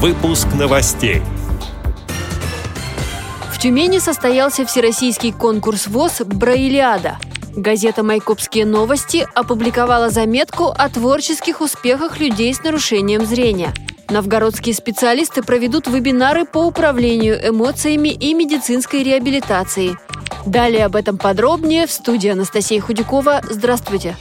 Выпуск новостей. В Тюмени состоялся всероссийский конкурс ВОС «Браилиада». Газета «Майкопские новости» опубликовала заметку о творческих успехах людей с нарушением зрения. Новгородские специалисты проведут вебинары по управлению эмоциями и медицинской реабилитации. Далее об этом подробнее в студии Анастасия Худякова. Здравствуйте!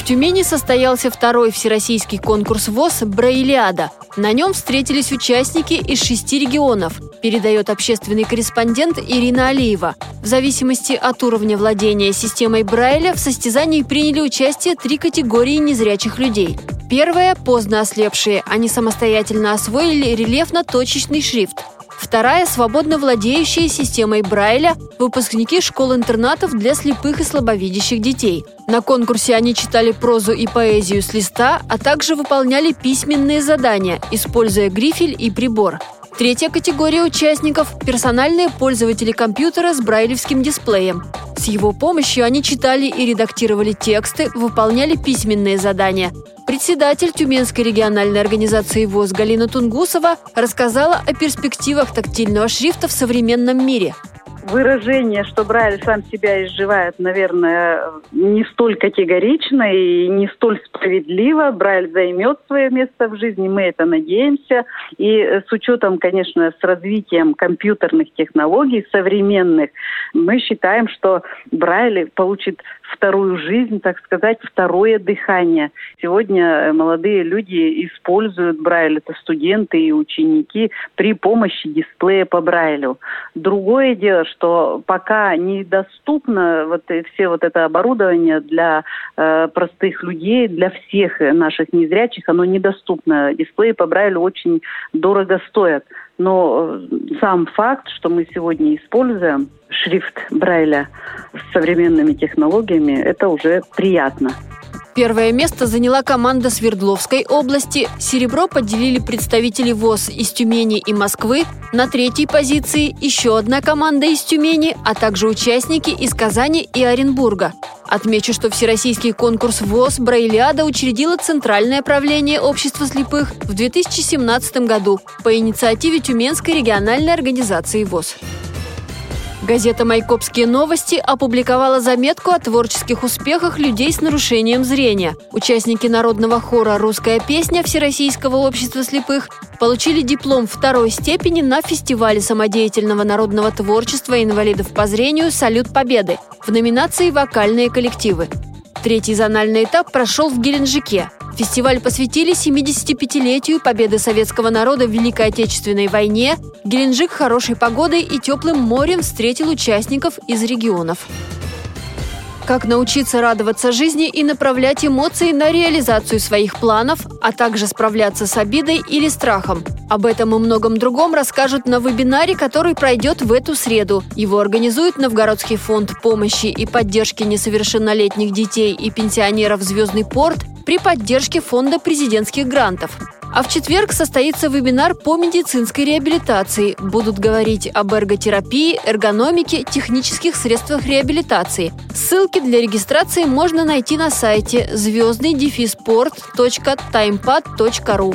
В Тюмени состоялся второй всероссийский конкурс ВОС «Браилиада». На нем встретились участники из 6 регионов, передает общественный корреспондент Ирина Алиева. В зависимости от уровня владения системой Брайля в состязании приняли участие 3 категории незрячих людей. Первая – поздно ослепшие, они самостоятельно освоили рельефно-точечный шрифт. Вторая – свободно владеющие системой Брайля, выпускники школ-интернатов для слепых и слабовидящих детей. На конкурсе они читали прозу и поэзию с листа, а также выполняли письменные задания, используя грифель и прибор. Третья категория участников – персональные пользователи компьютера с брайлевским дисплеем. С его помощью они читали и редактировали тексты, выполняли письменные задания. Председатель Тюменской региональной организации ВОС Галина Тунгусова рассказала о перспективах тактильного шрифта в современном мире. Выражение, что Брайль сам себя изживает, наверное, не столь категорично и не столь справедливо. Брайль займет свое место в жизни, мы это надеемся. И с учетом, конечно, с развитием компьютерных технологий современных, мы считаем, что Брайль получит вторую жизнь, так сказать, второе дыхание. Сегодня молодые люди используют Брайль, это студенты и ученики, при помощи дисплея по Брайлю. Другое дело, что пока недоступно все это оборудование для простых людей, для всех наших незрячих, оно недоступно. Дисплеи по Брайлю очень дорого стоят. Но сам факт, что мы сегодня используем шрифт Брайля с современными технологиями, это уже приятно. Первое место заняла команда Свердловской области. Серебро поделили представители ВОС из Тюмени и Москвы. На третьей позиции еще одна команда из Тюмени, а также участники из Казани и Оренбурга. Отмечу, что всероссийский конкурс ВОС «Браилиада» учредило Центральное правление общества слепых в 2017 году по инициативе Тюменской региональной организации ВОС. Газета «Майкопские новости» опубликовала заметку о творческих успехах людей с нарушением зрения. Участники народного хора «Русская песня» Всероссийского общества слепых получили диплом 2-й степени на фестивале самодеятельного народного творчества инвалидов по зрению «Салют Победы» в номинации «Вокальные коллективы». Третий зональный этап прошел в Геленджике. Фестиваль посвятили 75-летию победы советского народа в Великой Отечественной войне. Геленджик хорошей погодой и теплым морем встретил участников из регионов. Как научиться радоваться жизни и направлять эмоции на реализацию своих планов, а также справляться с обидой или страхом. Об этом и многом другом расскажут на вебинаре, который пройдет в эту среду. Его организует Новгородский фонд помощи и поддержки несовершеннолетних детей и пенсионеров «Звездный порт» при поддержке фонда президентских грантов. А в четверг состоится вебинар по медицинской реабилитации. Будут говорить об эрготерапии, эргономике, технических средствах реабилитации. Ссылки для регистрации можно найти на сайте звездный-дефиспорт.таймпад.ру.